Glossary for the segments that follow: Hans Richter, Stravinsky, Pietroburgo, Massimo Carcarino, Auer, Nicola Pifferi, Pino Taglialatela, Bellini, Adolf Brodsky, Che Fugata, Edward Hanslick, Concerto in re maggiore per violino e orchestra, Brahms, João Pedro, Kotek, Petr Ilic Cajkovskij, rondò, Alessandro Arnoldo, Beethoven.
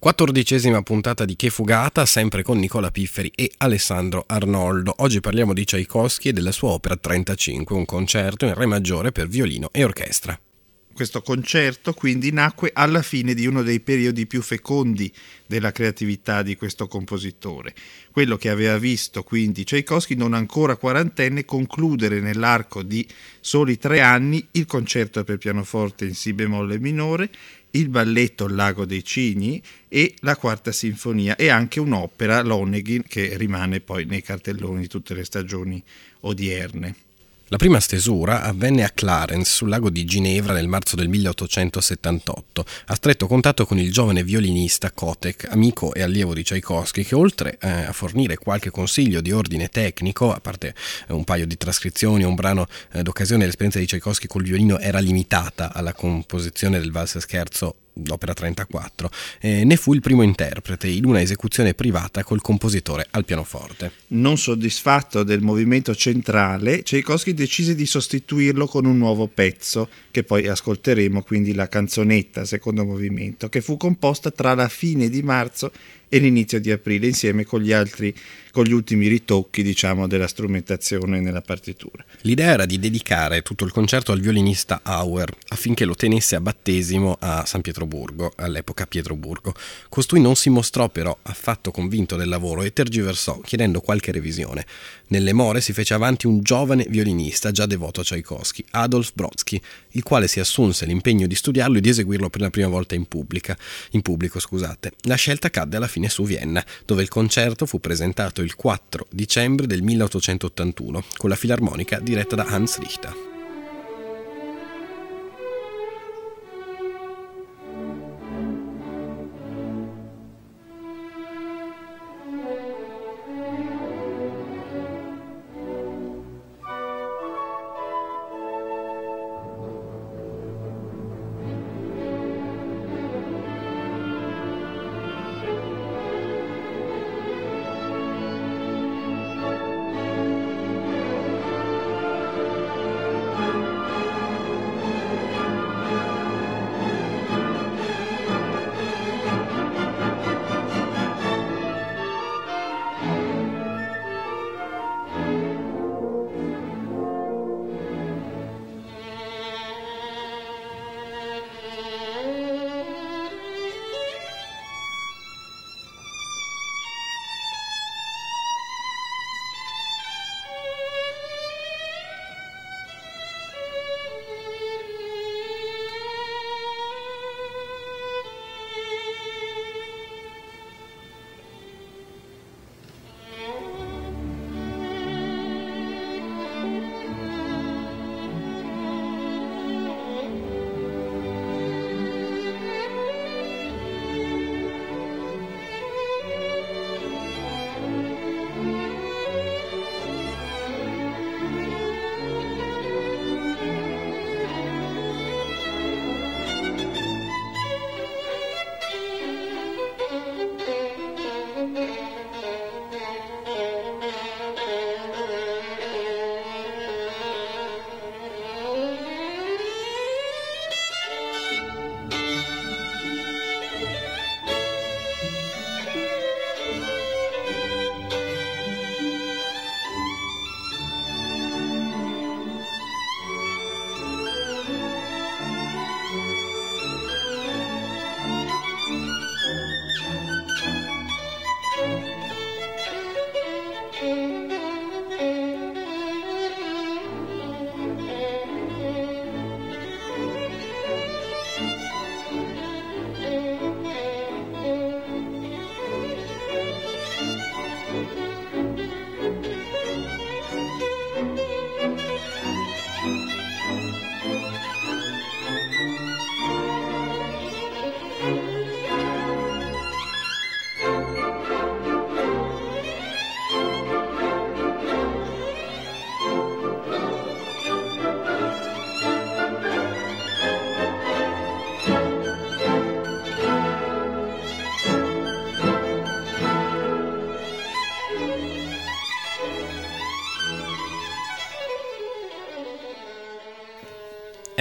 Quattordicesima puntata di Che Fugata, sempre con Nicola Pifferi e Alessandro Arnoldo. Oggi parliamo di Cajkovskij e della sua opera 35, un concerto in re maggiore per violino e orchestra. Questo concerto quindi nacque alla fine di uno dei periodi più fecondi della creatività di questo compositore. Quello che aveva visto quindi Cajkovskij, non ancora quarantenne, concludere nell'arco di soli 3 anni il concerto per pianoforte in si bemolle minore, il balletto Il Lago dei Cigni e la Quarta Sinfonia, e anche un'opera, l'Onegin, che rimane poi nei cartelloni tutte le stagioni odierne. La prima stesura avvenne a Clarence, sul lago di Ginevra, nel marzo del 1878, a stretto contatto con il giovane violinista Kotek, amico e allievo di Cajkovskij, che oltre a fornire qualche consiglio di ordine tecnico, a parte un paio di trascrizioni e un brano d'occasione, l'esperienza di Cajkovskij col violino era limitata alla composizione del valse scherzo opera 34, ne fu il primo interprete in una esecuzione privata col compositore al pianoforte. Non soddisfatto del movimento centrale, Cajkovskij decise di sostituirlo con un nuovo pezzo, che poi ascolteremo, quindi la canzonetta secondo movimento, che fu composta tra la fine di marzo e l'inizio di aprile, insieme con gli ultimi ritocchi, diciamo, della strumentazione nella partitura. L'idea era di dedicare tutto il concerto al violinista Auer, affinché lo tenesse a battesimo a San Pietroburgo, all'epoca Pietroburgo. Costui non si mostrò però affatto convinto del lavoro e tergiversò, chiedendo qualche revisione. Nelle more si fece avanti un giovane violinista già devoto a Cajkovskij, Adolf Brodsky, il quale si assunse l'impegno di studiarlo e di eseguirlo per la prima volta in pubblico. La scelta cadde alla fine su Vienna, dove il concerto fu presentato il 4 dicembre del 1881 con la filarmonica diretta da Hans Richter.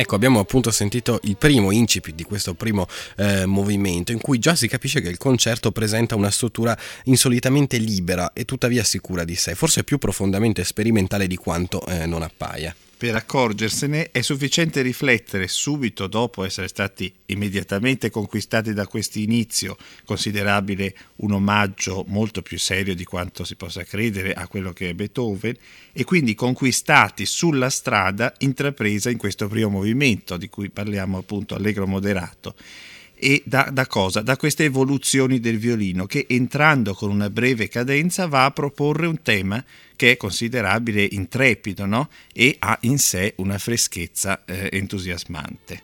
Ecco, abbiamo appunto sentito il primo incipit di questo primo movimento, in cui già si capisce che il concerto presenta una struttura insolitamente libera e tuttavia sicura di sé, forse più profondamente sperimentale di quanto non appaia. Per accorgersene è sufficiente riflettere subito dopo essere stati immediatamente conquistati da questo inizio, considerabile un omaggio molto più serio di quanto si possa credere a quello che è Beethoven, e quindi conquistati sulla strada intrapresa in questo primo movimento, di cui parliamo appunto allegro moderato. E da cosa? Da queste evoluzioni del violino che, entrando con una breve cadenza, va a proporre un tema che è considerabile intrepido, no? E ha in sé una freschezza entusiasmante.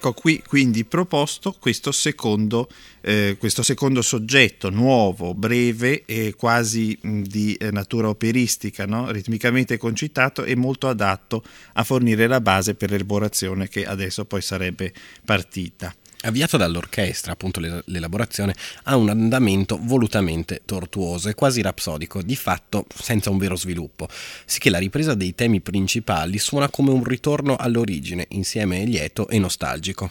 Ecco qui quindi proposto questo secondo soggetto nuovo, breve e quasi di natura operistica, no? Ritmicamente concitato e molto adatto a fornire la base per l'elaborazione che adesso poi sarebbe partita. Avviato dall'orchestra, appunto, l'elaborazione ha un andamento volutamente tortuoso e quasi rapsodico, di fatto senza un vero sviluppo, sicché la ripresa dei temi principali suona come un ritorno all'origine, insieme lieto e nostalgico.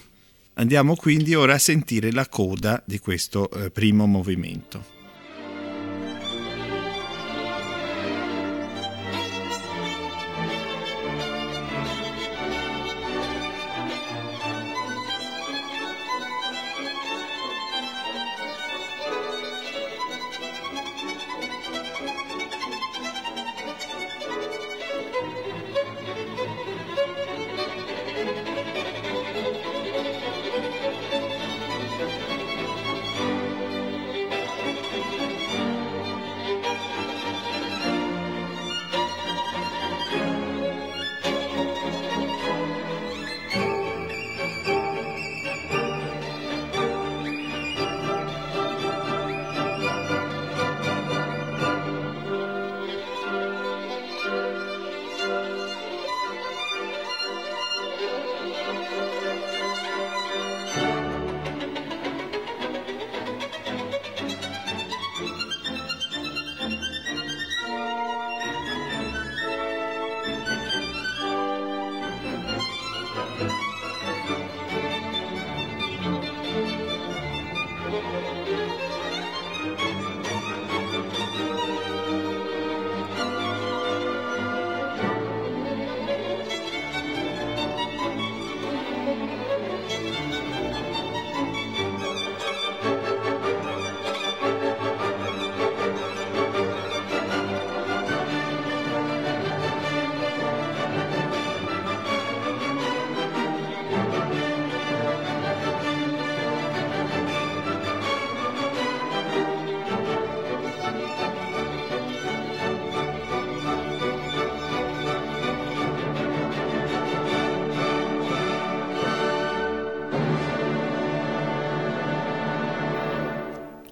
Andiamo quindi ora a sentire la coda di questo primo movimento.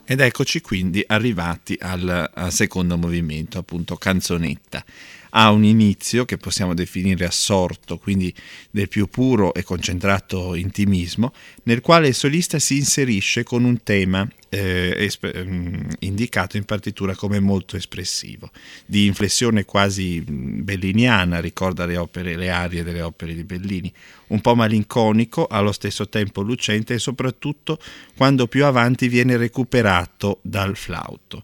Ed eccoci quindi arrivati al secondo movimento, appunto canzonetta. Ha un inizio che possiamo definire assorto, quindi del più puro e concentrato intimismo, nel quale il solista si inserisce con un tema indicato in partitura come molto espressivo, di inflessione quasi belliniana, ricorda le arie delle opere di Bellini, un po' malinconico, allo stesso tempo lucente e soprattutto quando più avanti viene recuperato dal flauto.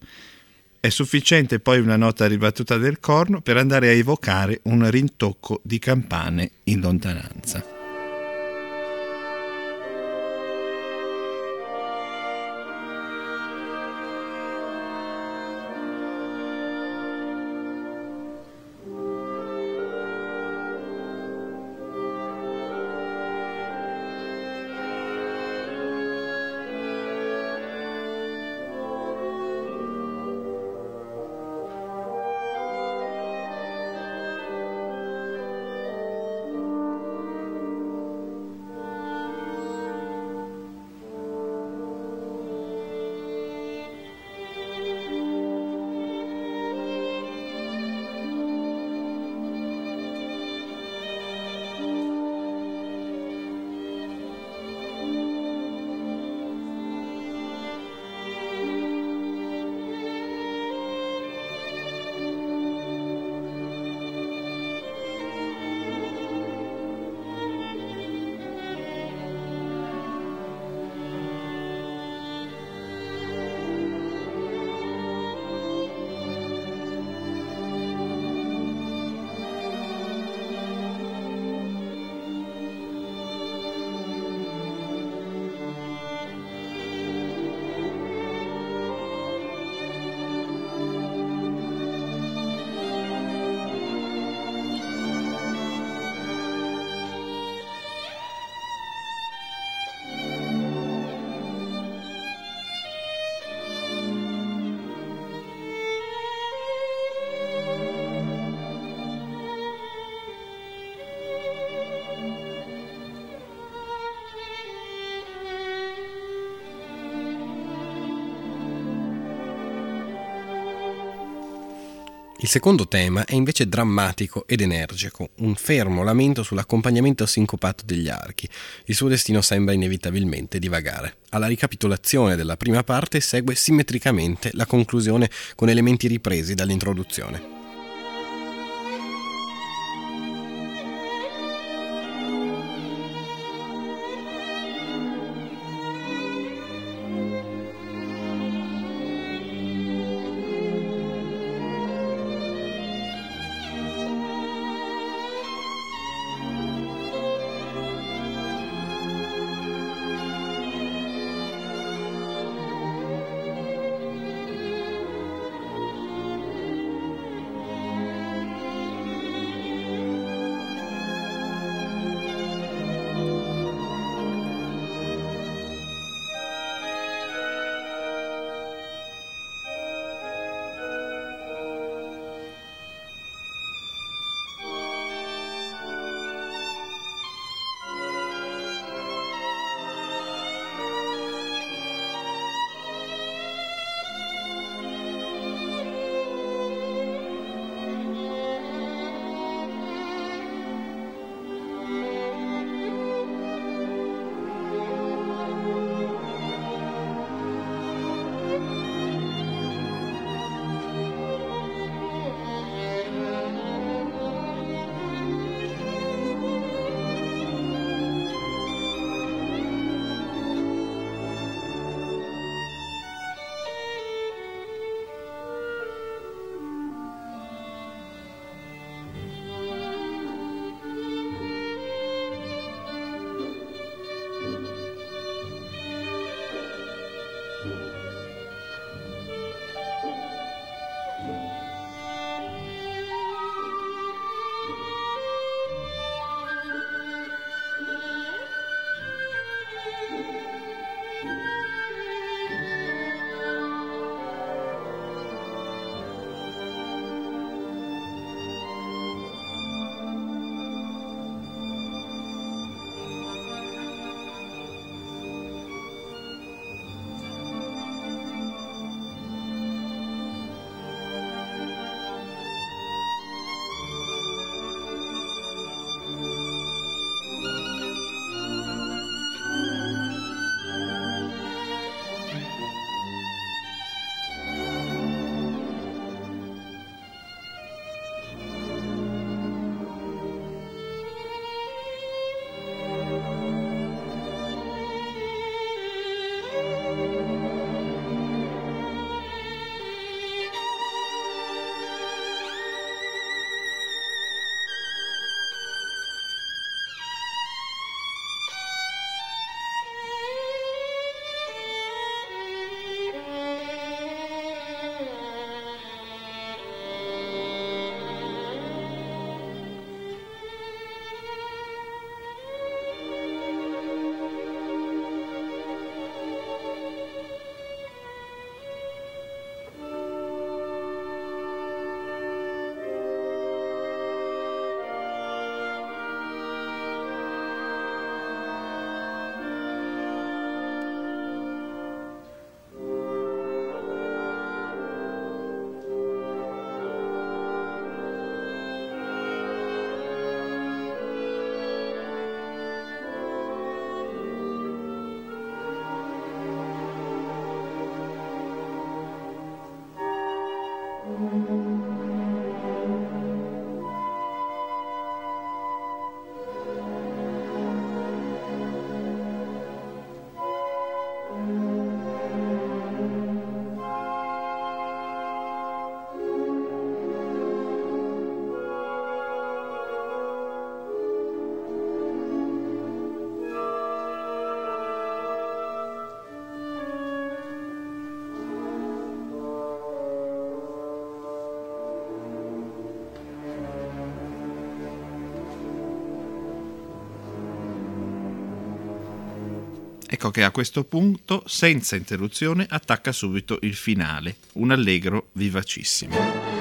È sufficiente poi una nota ribattuta del corno per andare a evocare un rintocco di campane in lontananza. Il secondo tema è invece drammatico ed energico, un fermo lamento sull'accompagnamento sincopato degli archi. Il suo destino sembra inevitabilmente divagare. Alla ricapitolazione della prima parte segue simmetricamente la conclusione con elementi ripresi dall'introduzione. Ecco che a questo punto, senza interruzione, attacca subito il finale, un allegro vivacissimo.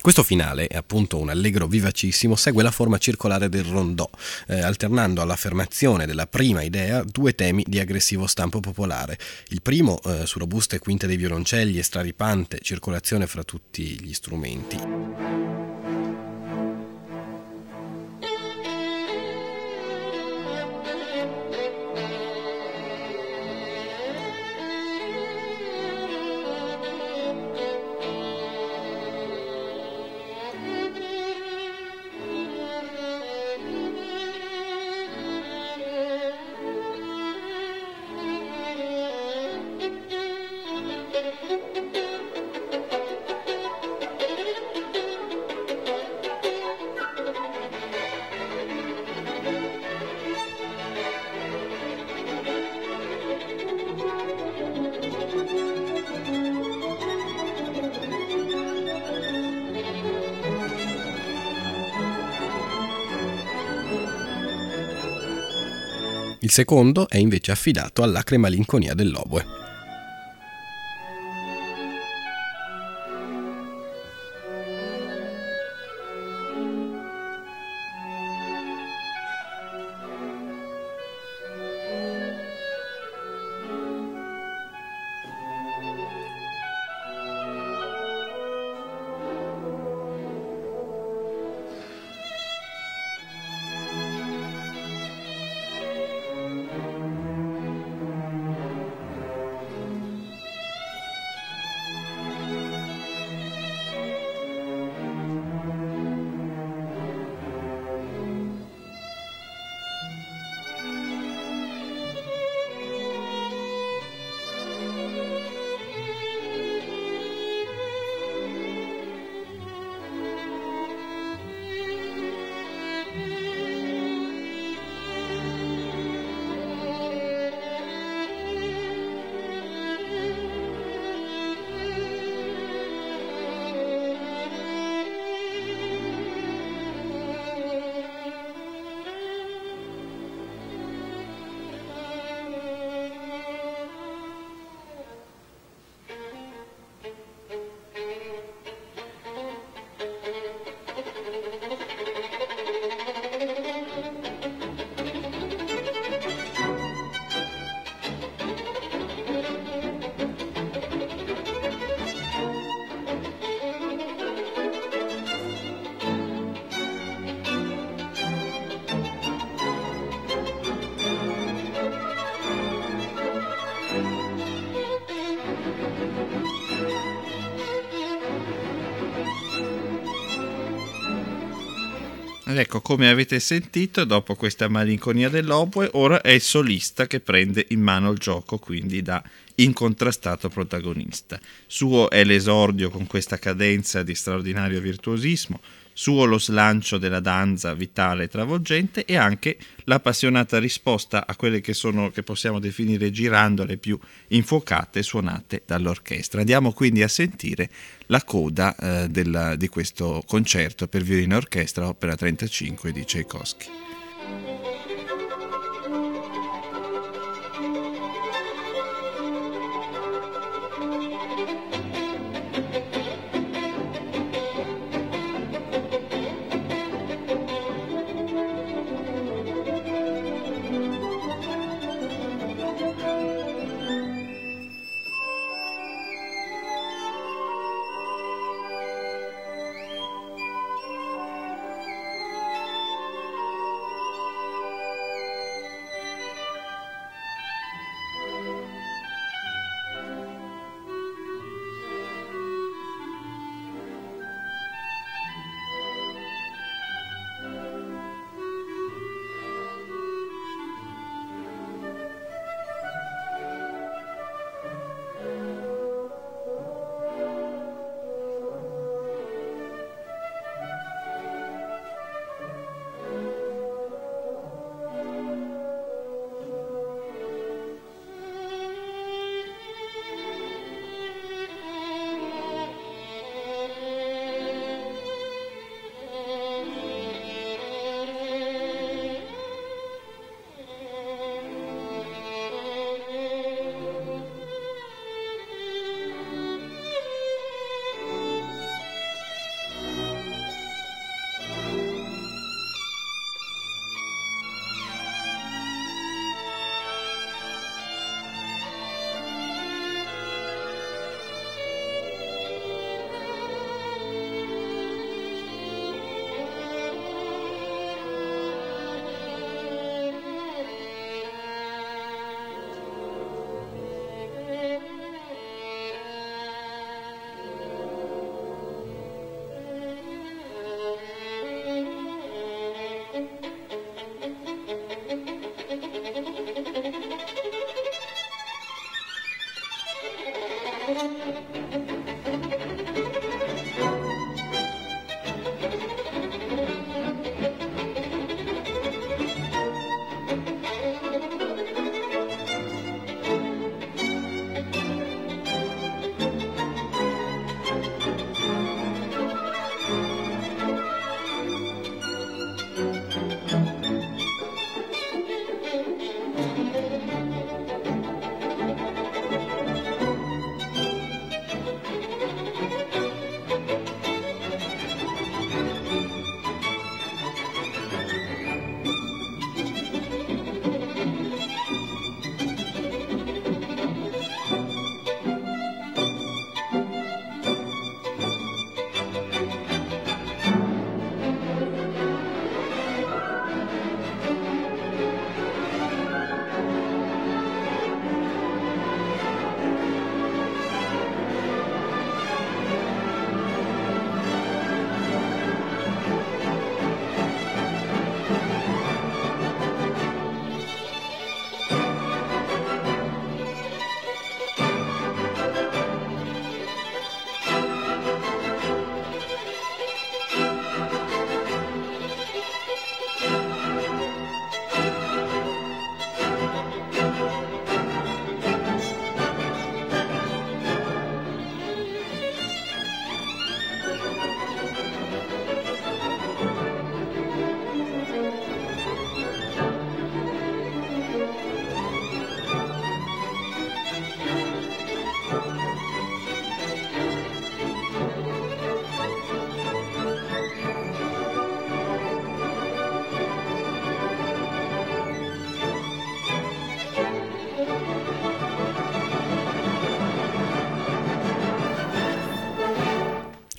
Questo finale, appunto un allegro vivacissimo, segue la forma circolare del rondò, alternando all'affermazione della prima idea due temi di aggressivo stampo popolare. Il primo, su robuste quinte dei violoncelli e straripante circolazione fra tutti gli strumenti. Il secondo è invece affidato all'acre malinconia dell'oboe. Ed ecco, come avete sentito, dopo questa malinconia dell'oboe, ora è il solista che prende in mano il gioco, quindi da incontrastato protagonista. Suo è l'esordio con questa cadenza di straordinario virtuosismo, suo lo slancio della danza vitale e travolgente, e anche l'appassionata risposta a quelle che possiamo definire girandole più infuocate suonate dall'orchestra. Andiamo quindi a sentire la coda di questo concerto per violino e orchestra, opera 35 di Cajkovskij.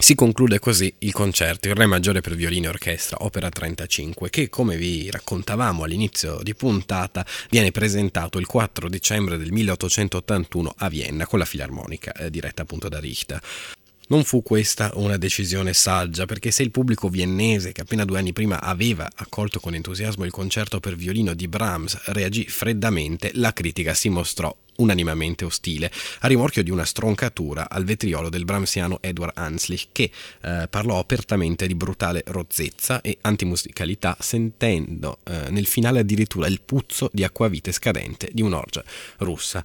Si conclude così il concerto in re maggiore per violino e orchestra, opera 35, che, come vi raccontavamo all'inizio di puntata, viene presentato il 4 dicembre del 1881 a Vienna con la Filarmonica, diretta appunto da Richter. Non fu questa una decisione saggia, perché se il pubblico viennese, che appena 2 anni prima aveva accolto con entusiasmo il concerto per violino di Brahms, reagì freddamente, la critica si mostrò unanimamente ostile, a rimorchio di una stroncatura al vetriolo del bramsiano Edward Hanslick, che parlò apertamente di brutale rozzezza e antimusicalità, sentendo nel finale addirittura il puzzo di acquavite scadente di un'orgia russa.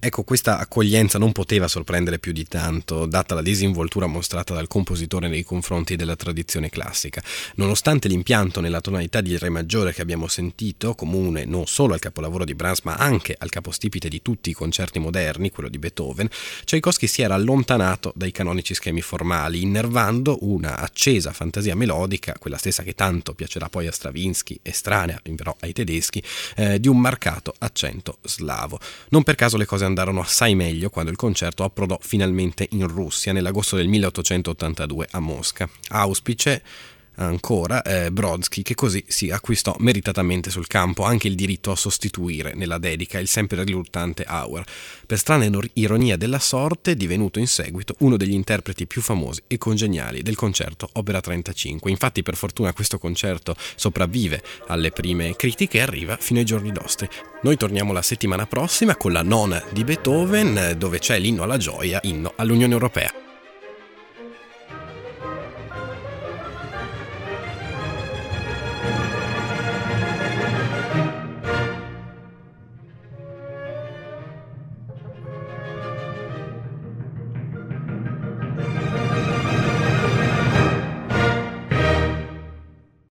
Ecco, questa accoglienza non poteva sorprendere più di tanto, data la disinvoltura mostrata dal compositore nei confronti della tradizione classica. Nonostante l'impianto nella tonalità di re maggiore che abbiamo sentito, comune non solo al capolavoro di Brahms ma anche al capostipite di tutti i concerti moderni, quello di Beethoven, Cajkovskij si era allontanato dai canonici schemi formali, innervando una accesa fantasia melodica, quella stessa che tanto piacerà poi a Stravinsky, estranea però ai tedeschi, di un marcato accento slavo. Non per caso le cose andarono assai meglio quando il concerto approdò finalmente in Russia nell'agosto del 1882 a Mosca. Auspice ancora Brodsky, che così si acquistò meritatamente sul campo anche il diritto a sostituire nella dedica il sempre riluttante Auer, per strana ironia della sorte divenuto in seguito uno degli interpreti più famosi e congeniali del concerto opera 35. Infatti, per fortuna, questo concerto sopravvive alle prime critiche e arriva fino ai giorni nostri. Noi torniamo la settimana prossima con la nona di Beethoven, dove c'è l'inno alla gioia, inno all'Unione Europea.